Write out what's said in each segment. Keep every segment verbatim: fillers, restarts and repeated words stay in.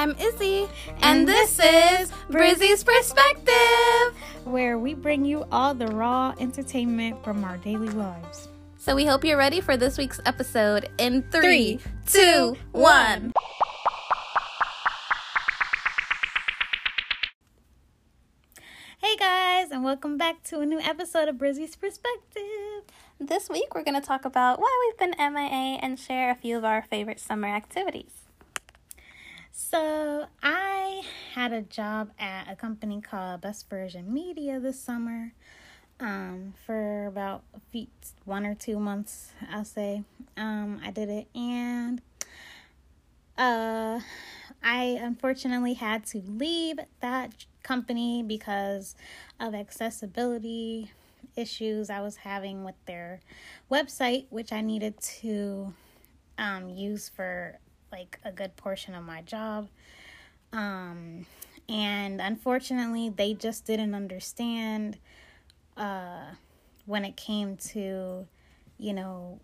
I'm Izzy, and, and this is Brizzy's Perspective, where we bring you all the raw entertainment from our daily lives. So we hope you're ready for this week's episode in three, three two, one. Hey guys, and welcome back to a new episode of Brizzy's Perspective. This week we're going to talk about why we've been M I A and share a few of our favorite summer activities. So I had a job at a company called Best Version Media this summer um, for about a few, one or two months, I'll say. Um, I did it, and uh, I unfortunately had to leave that company because of accessibility issues I was having with their website, which I needed to um, use for like a good portion of my job. Um, and unfortunately, they just didn't understand uh, when it came to, you know,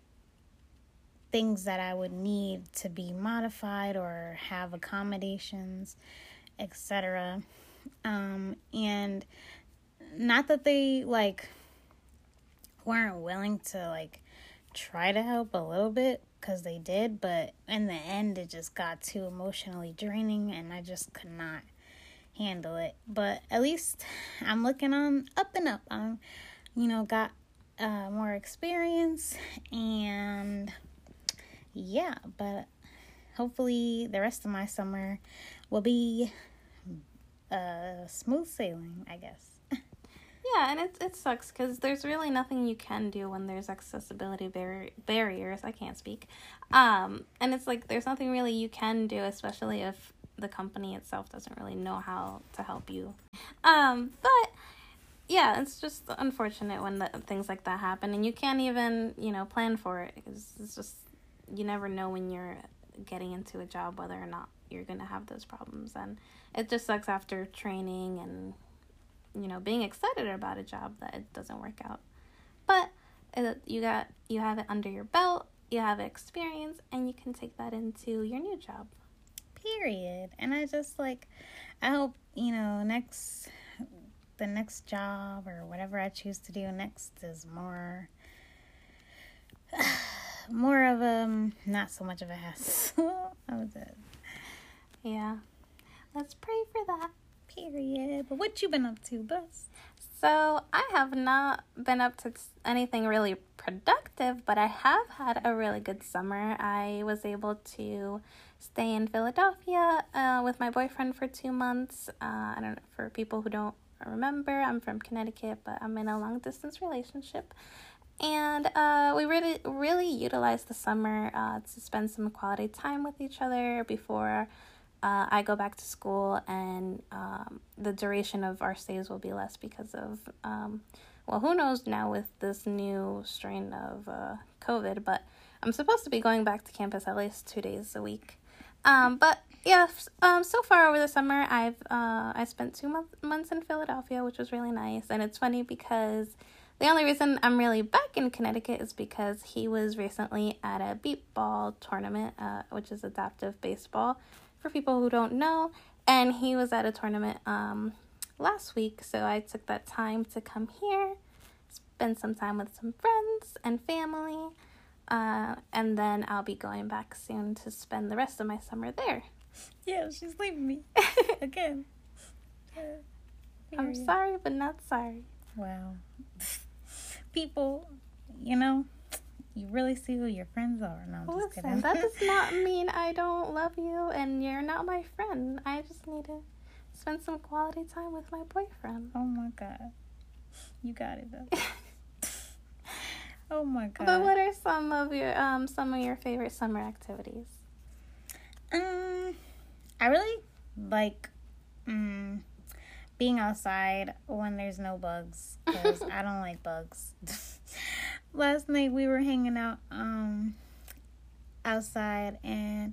things that I would need to be modified or have accommodations, et cetera. Um, and not that they like weren't willing to like try to help a little bit, because they did, but in the end it just got too emotionally draining and I just could not handle it. But at least I'm looking on up and up. I'm, you know, got uh, more experience, and yeah, but hopefully the rest of my summer will be uh, smooth sailing, I guess. Yeah, and it it sucks because there's really nothing you can do when there's accessibility bar- barriers. I can't speak. Um, and it's like there's nothing really you can do, especially if the company itself doesn't really know how to help you. Um, but, yeah, it's just unfortunate when the, things like that happen. And you can't even, you know, plan for it. It's, it's just you never know when you're getting into a job whether or not you're going to have those problems. And it just sucks after training and, you know, being excited about a job that it doesn't work out. But it, you got you have it under your belt, you have experience, and you can take that into your new job. Period. And I just, like, I hope, you know, next, the next job or whatever I choose to do next is more, more of a, not so much of a hassle. That was it. Yeah. Let's pray for that. Period. But what you been up to, Buzz? So I have not been up to anything really productive, but I have had a really good summer. I was able to stay in Philadelphia uh, with my boyfriend for two months. Uh, I don't know, for people who don't remember, I'm from Connecticut, but I'm in a long-distance relationship. And uh, we really, really utilized the summer uh, to spend some quality time with each other before Uh, I go back to school, and um, the duration of our stays will be less because of, um, well, who knows now with this new strain of uh, COVID, but I'm supposed to be going back to campus at least two days a week. Um, but, yeah, um, so far over the summer, I've uh, I spent two month- months in Philadelphia, which was really nice, and it's funny because the only reason I'm really back in Connecticut is because he was recently at a beep ball tournament, uh, which is adaptive baseball, for people who don't know, and he was at a tournament um last week, so I took that time to come here, spend some time with some friends and family, uh and then I'll be going back soon to spend the rest of my summer there. Yeah, she's leaving me again. I'm sorry, but not sorry. Wow. People, you know, you really see who your friends are. No, I'm just kidding. Listen, that does not mean I don't love you and you're not my friend. I just need to spend some quality time with my boyfriend. Oh, my God. You got it, though. Oh, my God. But what are some of your um some of your favorite summer activities? Um, I really like um, being outside when there's no bugs, because I don't like bugs. Last night we were hanging out um, outside, and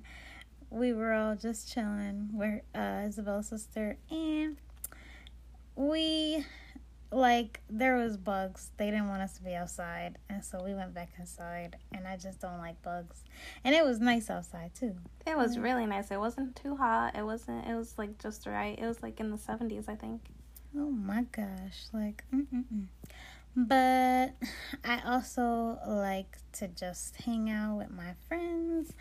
we were all just chilling. We're uh, Isabel's sister, and we like, there was bugs. They didn't want us to be outside, and so we went back inside, and I just don't like bugs. And it was nice outside, too. It was really nice. It wasn't too hot. It wasn't, it was, like, just right. It was, like, in the seventies, I think. Oh, my gosh. Like, mm-mm-mm. But I also like to just hang out with my friends,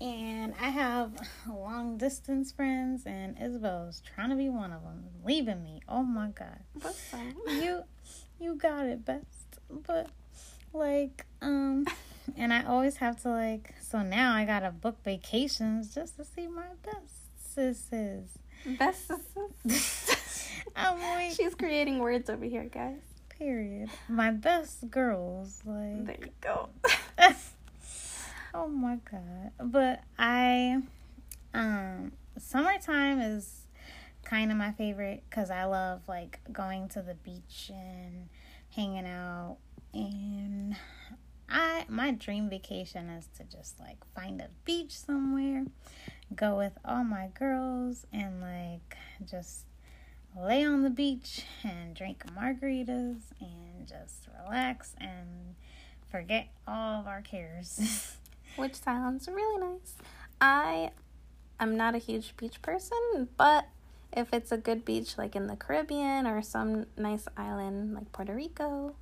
and I have long distance friends, and Isabel's trying to be one of them, leaving me. Oh my God, that's fine. You, you got it, best. But like, um, and I always have to like. So now I gotta book vacations just to see my best sisters. Best sisters. I'm like, she's creating words over here, guys. Period. My best girls, like, there you go. Oh my God. But I um summertime is kind of my favorite because I love like going to the beach and hanging out, and I my dream vacation is to just like find a beach somewhere, go with all my girls, and like just lay on the beach and drink margaritas and just relax and forget all of our cares. Which sounds really nice. I am not a huge beach person, but if it's a good beach like in the Caribbean or some nice island like Puerto Rico,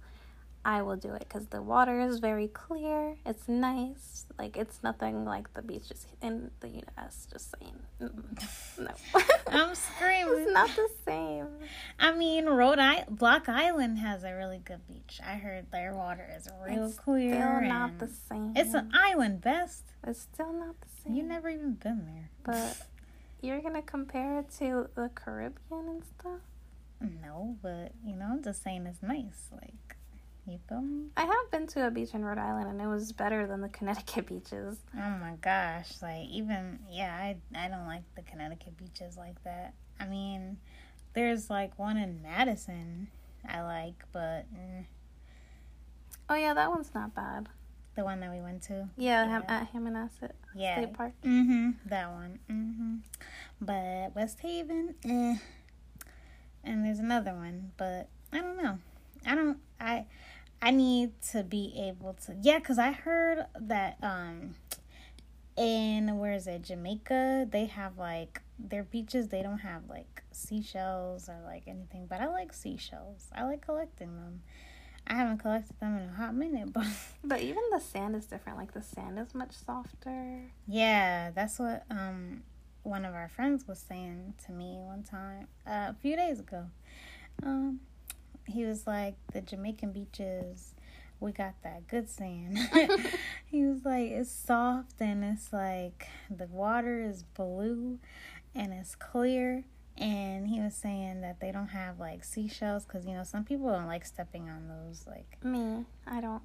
I will do it because the water is very clear. It's nice. Like, it's nothing like the beaches in the U S. Just saying. No. I'm screaming. It's not the same. I mean, Rhode Island, Block Island has a really good beach. I heard their water is real it's clear. It's still not the same. It's an island, best. It's still not the same. You never even been there. But you're going to compare it to the Caribbean and stuff? No, but, you know, I'm just saying it's nice. Like, you feel me? I have been to a beach in Rhode Island, and it was better than the Connecticut beaches. Oh, my gosh. Like, even, yeah, I I don't like the Connecticut beaches like that. I mean, there's, like, one in Madison I like, but... Mm. Oh, yeah, that one's not bad. The one that we went to? Yeah, yeah. At Hammonasset yeah. State Park. Mm-hmm, that one. Mm-hmm. But West Haven, eh. And there's another one, but I don't know. I don't... I... I need to be able to, yeah, because I heard that um, in, where is it, Jamaica, they have, like, their beaches, they don't have, like, seashells or, like, anything, but I like seashells. I like collecting them. I haven't collected them in a hot minute, but... But even the sand is different. Like, the sand is much softer. Yeah, that's what um one of our friends was saying to me one time, uh, a few days ago. Um... He was like, the Jamaican beaches, we got that good sand. He was like, it's soft, and it's like, the water is blue, and it's clear. And he was saying that they don't have, like, seashells, because, you know, some people don't like stepping on those, like. Me, I don't.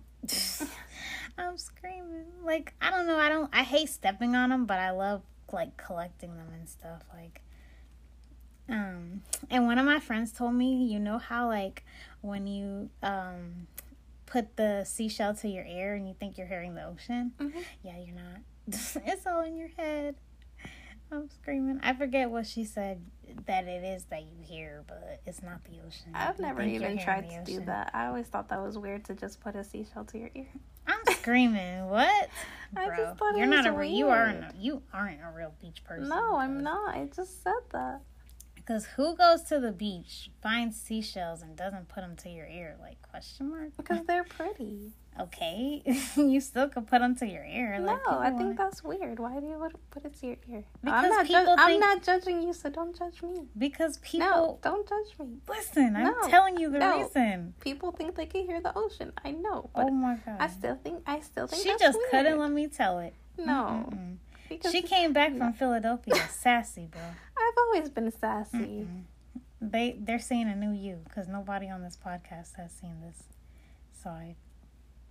I'm screaming. Like, I don't know, I don't, I hate stepping on them, but I love, like, collecting them and stuff, like. Um, and one of my friends told me, you know how, like, when you, um, put the seashell to your ear and you think you're hearing the ocean? Mm-hmm. Yeah, you're not. It's all in your head. I'm screaming. I forget what she said that it is that you hear, but it's not the ocean. I've never even tried to do that. I always thought that was weird to just put a seashell to your ear. I'm screaming. What? Bro, I just thought it you're was not a, weird. You aren't a, you aren't a real beach person. No, I'm not. I just said that. Because who goes to the beach, finds seashells, and doesn't put them to your ear? Like, question mark? Because they're pretty. Okay. You still could put them to your ear. Like, no, I think wanna... that's weird. Why do you put it to your ear? Because I'm not, people ju- think... I'm not judging you, so don't judge me. Because people... No, don't judge me. Listen, I'm no, telling you the no. reason. People think they can hear the ocean. I know. But oh, my God. I still think, I still think she that's weird. She just couldn't let me tell it. No. Mm-mm-mm. Because she came back from Philadelphia sassy, bro. I've always been sassy. Mm-mm. They, they're seeing a new you, because nobody on this podcast has seen this. Sorry.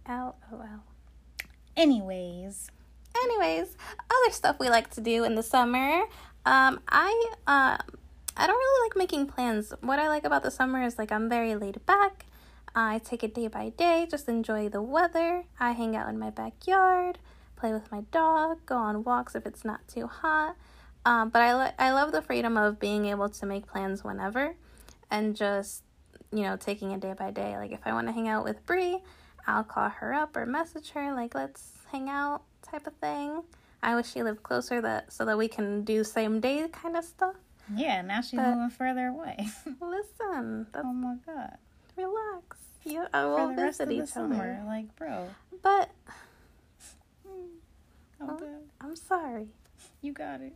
L O L. Anyways. Anyways, other stuff we like to do in the summer. Um, I, uh, I don't really like making plans. What I like about the summer is, like, I'm very laid back. I take it day by day, just enjoy the weather. I hang out in my backyard. Play with my dog, go on walks if it's not too hot. Um, but I, lo- I love the freedom of being able to make plans whenever and just you know, taking it day by day. Like, if I want to hang out with Bree, I'll call her up or message her, like, let's hang out type of thing. I wish she lived closer that so that we can do same day kind of stuff. Yeah, now she's but moving further away. Listen. That's, oh, my God. Relax. You, I will visit rest of each the summer, other. Like, bro. But, well, I'm sorry. You got it.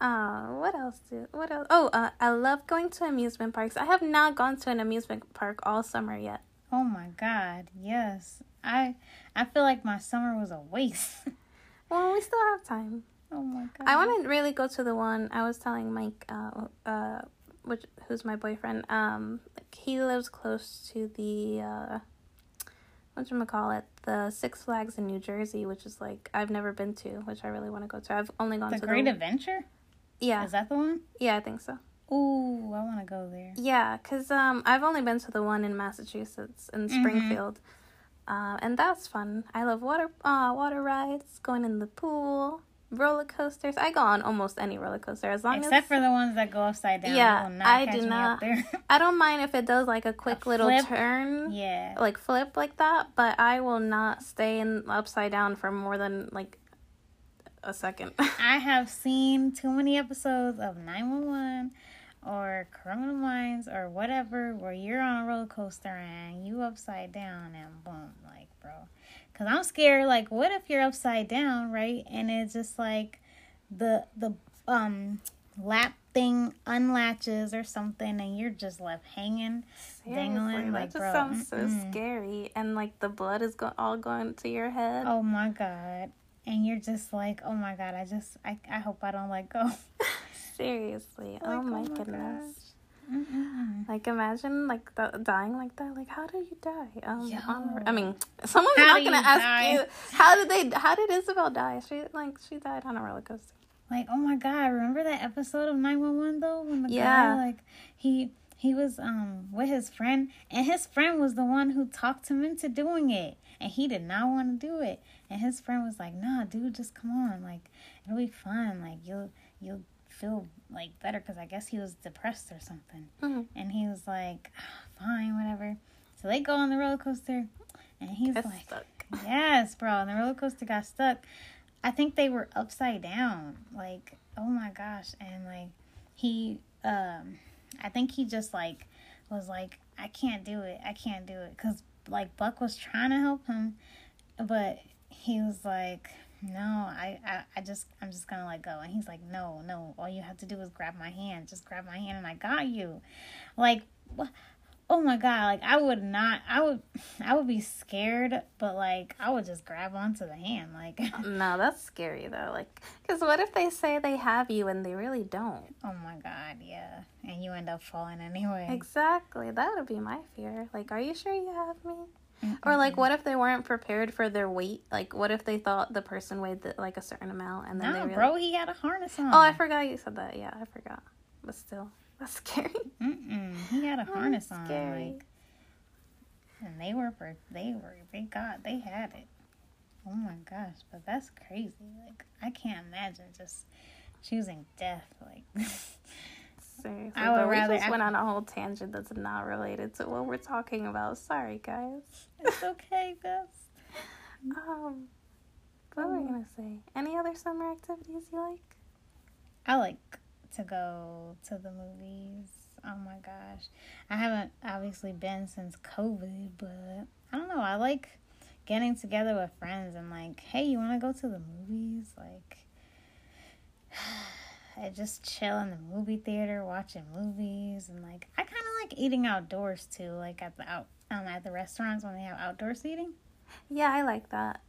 Uh, what else? Do, what else? Oh, uh, I love going to amusement parks. I have not gone to an amusement park all summer yet. Oh, my God. Yes. I I feel like my summer was a waste. Well, we still have time. Oh, my God. I want to really go to the one I was telling Mike, uh, uh, which who's my boyfriend. Um, he lives close to the, uh, whatchamacallit, the Six Flags in New Jersey, which is, like, I've never been to, which I really want to go to. I've only gone the to Great the... Great Adventure? Yeah. Is that the one? Yeah, I think so. Ooh, I want to go there. Yeah, because um, I've only been to the one in Massachusetts, in Springfield. Mm-hmm. Uh, and that's fun. I love water uh, water rides, going in the pool. Roller coasters. I go on almost any roller coaster as long except as... for the ones that go upside down. Yeah, not I do not. I don't mind if it does like a quick a little flip. turn. Yeah, like flip like that. But I will not stay in upside down for more than like a second. I have seen too many episodes of Nine One One or Criminal Minds or whatever where you're on a roller coaster and you upside down and boom, like bro. Because I'm scared, like, what if you're upside down, right? And it's just, like, the the um lap thing unlatches or something, and you're just left hanging, seriously, dangling. That like, just bro, sounds mm-mm. so scary. And, like, the blood is go- all going to your head. Oh, my God. And you're just like, oh, my God, I just, I, I hope I don't let go. Seriously. Like, oh, my, oh my goodness. Gosh. Mm-mm. Like, imagine, like, th- dying like that. Like, how do you die? Um, on, I mean, someone's how not going to ask die? you, how did they, how did Isabel die? She, like, she died on a roller coaster. Like, oh, my God. Remember that episode of nine one one, though? When the yeah. guy, like, he, he was um with his friend. And his friend was the one who talked him into doing it. And he did not want to do it. And his friend was like, nah, dude, just come on. Like, it'll be fun. Like, you'll, you'll. feel like better because I guess he was depressed or something mm-hmm. and he was like oh, fine whatever, so they go on the roller coaster and he's got like stuck. Yes bro, and the roller coaster got stuck. I think they were upside down, like oh my gosh. And like he um I think he just like was like I can't do it I can't do it because like Buck was trying to help him but he was like no, I, I, I just, I'm just gonna let go. And he's like, no, no, all you have to do is grab my hand. Just grab my hand and I got you. Like, wh- oh my God, like I would not, I would, I would be scared, but like, I would just grab onto the hand. Like, no, that's scary though. Like, cause what if they say they have you and they really don't? Oh my God, yeah. And you end up falling anyway. Exactly. That would be my fear. Like, are you sure you have me? Mm-hmm. Or, like, what if they weren't prepared for their weight? Like, what if they thought the person weighed, the, like, a certain amount? And then no, they really... bro, he had a harness on. Oh, I forgot you said that. Yeah, I forgot. But still, that's scary. Mm-mm. He had a oh, harness on. Scary. Like, and they were, for, they were, they got, they had it. Oh, my gosh. But that's crazy. Like, I can't imagine just choosing death. Like... Seriously, I would but rather, we just I... went on a whole tangent that's not related to what we're talking about. Sorry, guys. It's okay, guys. Um, what oh. were we gonna say? Any other summer activities you like? I like to go to the movies. Oh my gosh, I haven't obviously been since COVID, but I don't know. I like getting together with friends and like, hey, you want to go to the movies? Like. I just chill in the movie theater, watching movies, and, like, I kind of like eating outdoors, too, like, at the out, um, at the restaurants when they have outdoor seating. Yeah, I like that.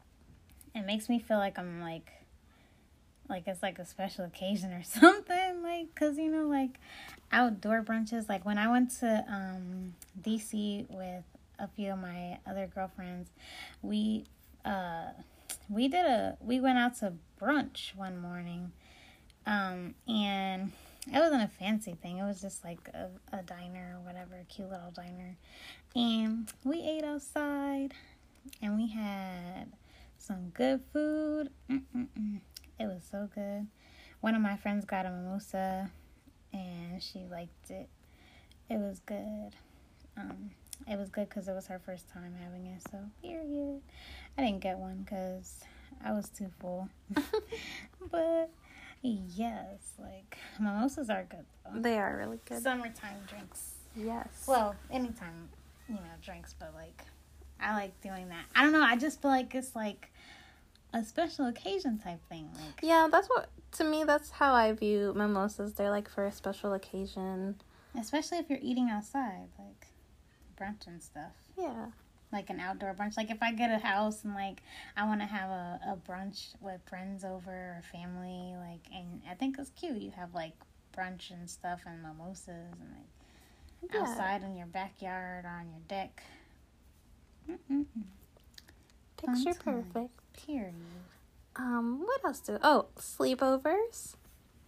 It makes me feel like I'm, like, like, it's, like, a special occasion or something, like, because, you know, like, outdoor brunches, like, when I went to, um, D C with a few of my other girlfriends, we, uh, we did a, we went out to brunch one morning. Um, and it wasn't a fancy thing. It was just like a, a diner or whatever, a cute little diner. And we ate outside and we had some good food. Mm-mm-mm. It was so good. One of my friends got a mimosa and she liked it. It was good. um, it was good because it was her first time having it, so period. I didn't get one because I was too full. But yes, like, mimosas are good, though. They are really good. Summertime drinks. Yes. Well, anytime, you know, drinks, but, like, I like doing that. I don't know, I just feel like it's, like, a special occasion type thing. Like, yeah, that's what, to me, that's how I view mimosas. They're, like, for a special occasion. Especially if you're eating outside, like, brunch and stuff. Yeah. Like, an outdoor brunch. Like, if I get a house and, like, I want to have a, a brunch with friends over or family, like, and I think it's cute. You have, like, brunch and stuff and mimosas and, like, yeah, outside in your backyard or on your deck. Mm-mm-mm. Picture perfect. Period. Um, what else do... Oh, sleepovers.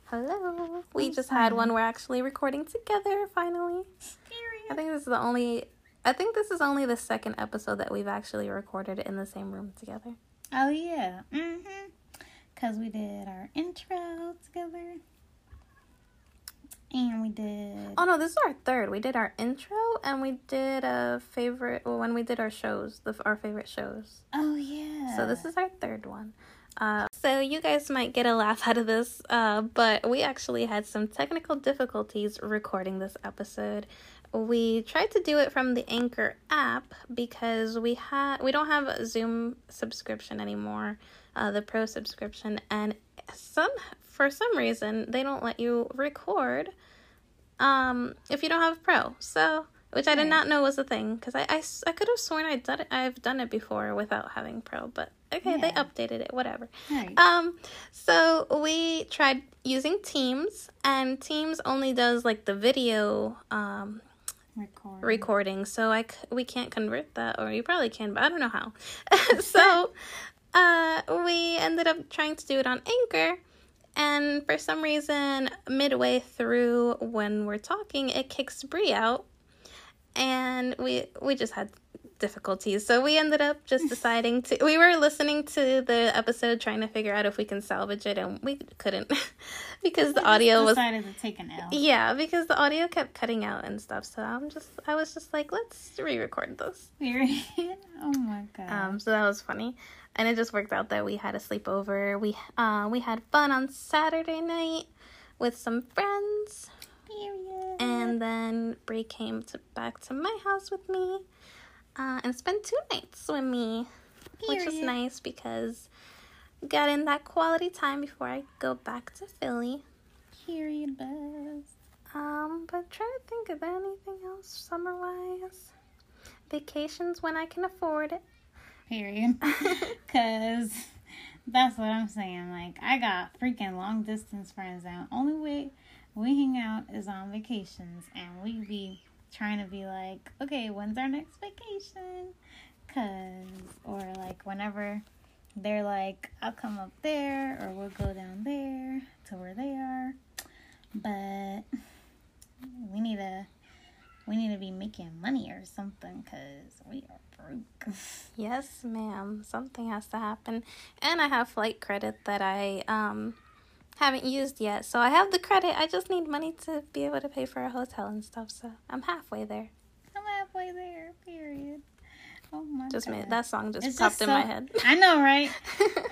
Hello. We I'm just fine. had one. We're actually recording together, finally. Period. I think this is the only... I think this is only the second episode that we've actually recorded in the same room together. Oh, yeah. Mm-hmm. Because we did our intro together. And we did... Oh, no, this is our third. We did our intro, and we did a favorite... Well, when we did our shows, the, our favorite shows. Oh, yeah. So this is our third one. Uh, so you guys might get a laugh out of this, uh, but we actually had some technical difficulties recording this episode. We tried to do it from the Anchor app because we ha- we don't have a Zoom subscription anymore, uh, the Pro subscription, and some for some reason, they don't let you record um, if you don't have Pro, so which I did not know was a thing, because I, I, I could have sworn I'd done it, I've done it before without having Pro, but okay, yeah. They updated it, whatever. Right. Um, so we tried using Teams, and Teams only does, like, the video... Um, Recording. recording so I c- we can't convert that, or you probably can, but I don't know how. So uh we ended up trying to do it on Anchor, and for some reason midway through when we're talking it kicks Bree out, and we we just had difficulties, so we ended up just deciding to we were listening to the episode trying to figure out if we can salvage it, and we couldn't because the we audio was decided to take an L. Yeah, because the audio kept cutting out and stuff, so I'm just I was just like, let's re-record this. Oh my god. Um so that was funny, and it just worked out that we had a sleepover. We uh we had fun on Saturday night with some friends. Period. And then Bree came to back to my house with me. Uh, and spent two nights with me, Period. Which was nice because got in that quality time before I go back to Philly. Period, buzz. Um, but trying to think of anything else summer-wise. Vacations when I can afford it. Period. Because that's what I'm saying. Like, I got freaking long-distance friends, and the only way we hang out is on vacations, and we be... trying to be like, okay, when's our next vacation? Cause, or like whenever they're like, I'll come up there or we'll go down there to where they are. But we need to, we need to be making money or something, cause we are broke. Yes, ma'am. Something has to happen, and I have flight credit that I um haven't used yet, so I have the credit. I just need money to be able to pay for a hotel and stuff, so I'm halfway there. I'm halfway there, period. Oh my just god. Made, that song just it's popped just in so, my head. I know, right?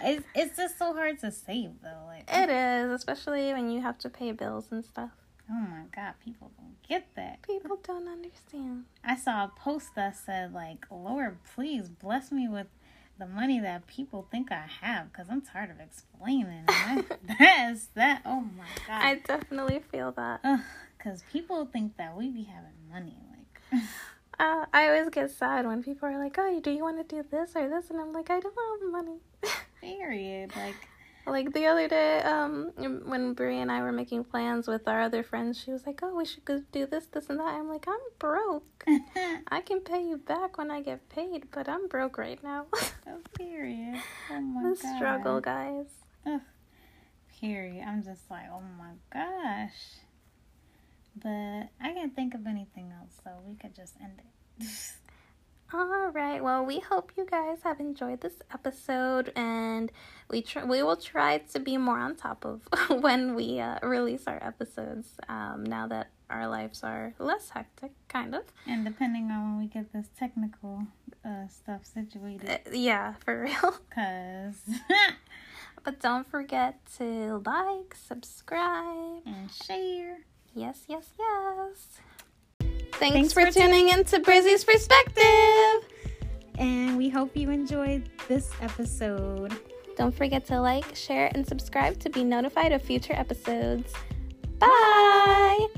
it's, it's just so hard to save, though. Like, it is, especially when you have to pay bills and stuff. Oh my god, people don't get that. People don't understand. I saw a post that said, like, Lord, please bless me with the money that people think I have, because I'm tired of explaining. That is that. Oh, my God. I definitely feel that. Because people think that we be having money. Like, uh, I always get sad when people are like, oh, do you want to do this or this? And I'm like, I don't have money. Period. Like, like the other day um, when Bree and I were making plans with our other friends, she was like, oh, we should go do this, this, and that. I'm like, I'm broke. I can pay you back when I get paid, but I'm broke right now. Oh, period. Oh, my God. The struggle, guys. Ugh. Period. I'm just like, oh, my gosh. But I can't think of anything else, so we could just end it. All right. Well, we hope you guys have enjoyed this episode, and we tr- we will try to be more on top of when we uh, release our episodes. Um, now that our lives are less hectic, kind of. And depending on when we get this technical uh, stuff situated. Uh, yeah, for real. Because. But don't forget to like, subscribe. And share. Yes, yes, yes. Thanks, Thanks for, for tuning t- in to Brizzy's Perspective. And we hope you enjoyed this episode. Don't forget to like, share, and subscribe to be notified of future episodes. Bye! Bye.